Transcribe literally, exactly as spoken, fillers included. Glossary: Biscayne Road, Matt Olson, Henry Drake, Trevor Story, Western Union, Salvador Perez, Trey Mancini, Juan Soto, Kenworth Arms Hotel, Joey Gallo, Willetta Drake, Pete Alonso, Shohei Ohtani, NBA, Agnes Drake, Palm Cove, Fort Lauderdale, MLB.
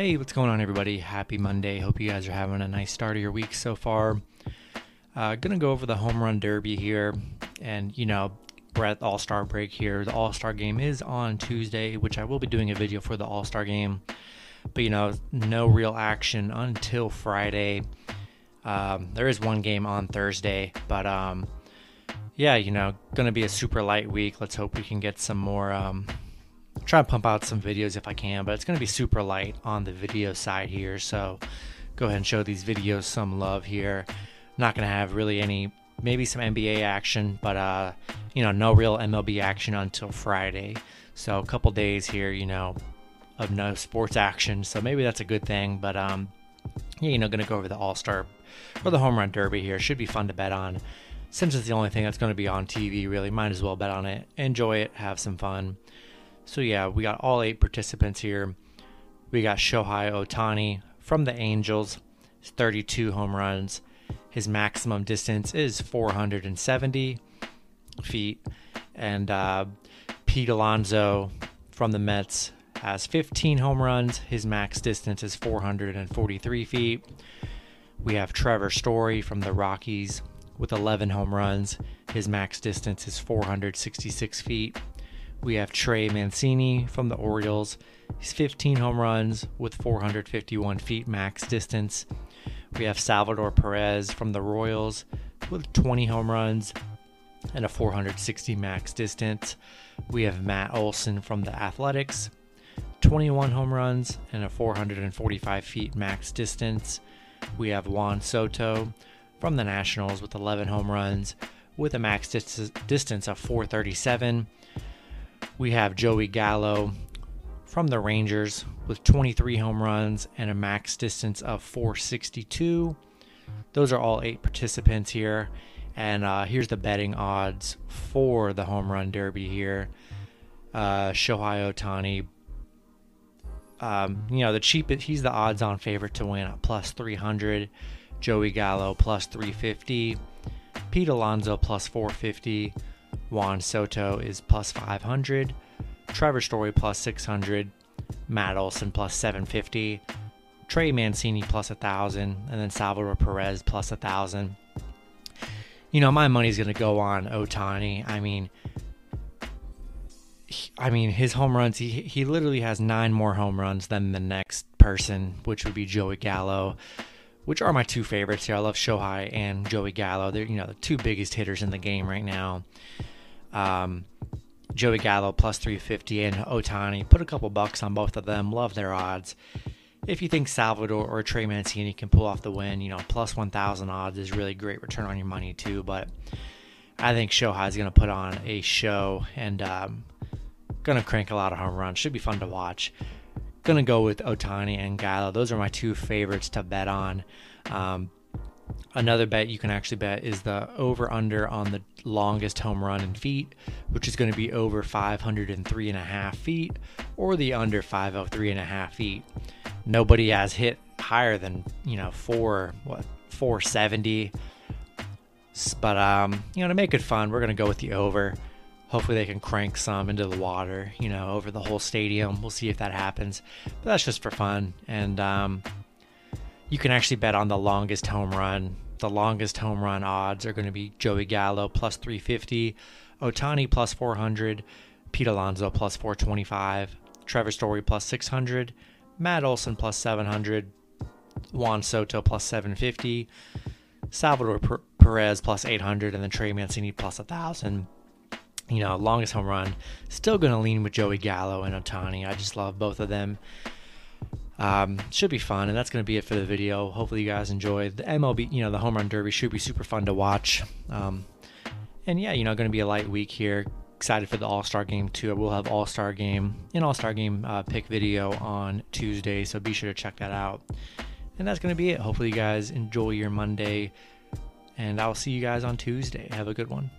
Hey, what's going on, everybody? Happy Monday. Hope you guys are having a nice start of your week so far. Uh, gonna go over the home run derby here, and you know, we're at the all-star break here. The all-star game is on Tuesday, which I will be doing a video for the all-star game, but you know, no real action until Friday. Um, there is one game on Thursday, but um, yeah, you know, gonna be a super light week. Let's hope we can get some more. Um, try to pump out some videos if I can, but it's going to be super light on the video side here, so go ahead and show these videos some love here. Not going to have really any, maybe some N B A action, but uh you know, no real M L B action until Friday, so a couple days here, you know, of no sports action, so maybe that's a good thing. But um yeah, you know, going to go over the all-star or the home run derby here. Should be fun to bet on, since it's the only thing that's going to be on T V. Really, might as well bet on it, enjoy it, have some fun. So yeah, we got all eight participants here. We got Shohei Ohtani from the Angels, thirty-two home runs. His maximum distance is four hundred seventy feet. And uh, Pete Alonso from the Mets has fifteen home runs. His max distance is four hundred forty-three feet. We have Trevor Story from the Rockies with eleven home runs. His max distance is four hundred sixty-six feet. We have Trey Mancini from the Orioles. He's fifteen home runs with four hundred fifty-one feet max distance. We have Salvador Perez from the Royals with twenty home runs and a four hundred sixty max distance. We have Matt Olson from the Athletics, twenty-one home runs and a four hundred forty-five feet max distance. We have Juan Soto from the Nationals with eleven home runs with a max dis- distance of four hundred thirty-seven. We have Joey Gallo from the Rangers with twenty-three home runs and a max distance of four hundred sixty-two. Those are all eight participants here. And uh, here's the betting odds for the home run derby here. Uh, Shohei Ohtani, um, you know, the cheapest, he's the odds on favorite to win at plus three hundred. Joey Gallo plus three fifty. Pete Alonso plus four fifty. Juan Soto is plus five hundred, Trevor Story plus six hundred, Matt Olson plus seven fifty, Trey Mancini plus one thousand, and then Salvador Perez plus one thousand. You know, my money's going to go on Ohtani. I mean, he, I mean, his home runs, he, he literally has nine more home runs than the next person, which would be Joey Gallo, which are my two favorites here. I love Shohei and Joey Gallo. They're, you know, the two biggest hitters in the game right now. Um, Joey Gallo plus three fifty and Ohtani. Put a couple bucks on both of them. Love their odds. If you think Salvador or Trey Mancini can pull off the win, you know, plus one thousand odds is really great return on your money too. But I think Shohei's going to put on a show and um, going to crank a lot of home runs. Should be fun to watch. Gonna go with Ohtani and Gallo. Those are my two favorites to bet on. Um, another bet you can actually bet is the over under on the longest home run in feet, which is going to be over five hundred three and a half feet, or the under five hundred three and a half feet. Nobody has hit higher than, you know, four what four seventy, but um you know, to make it fun, we're gonna go with the over. Hopefully they can crank some into the water, you know, over the whole stadium. We'll see if that happens. But that's just for fun. And um, you can actually bet on the longest home run. The longest home run odds are going to be Joey Gallo plus three fifty, Ohtani plus four hundred, Pete Alonso plus four twenty-five, Trevor Story plus six hundred, Matt Olson plus seven hundred, Juan Soto plus seven fifty, Salvador per- Perez plus eight hundred, and then Trey Mancini plus one thousand. You know, longest home run. Still going to lean with Joey Gallo and Ohtani. I just love both of them. Um, should be fun, and that's going to be it for the video. Hopefully you guys enjoyed. The M L B, you know, the home run derby should be super fun to watch. Um, and yeah, you know, going to be a light week here. Excited for the All-Star Game too. I will have All-Star Game, an All-Star Game uh, pick video on Tuesday, so be sure to check that out. And that's going to be it. Hopefully you guys enjoy your Monday, and I'll see you guys on Tuesday. Have a good one.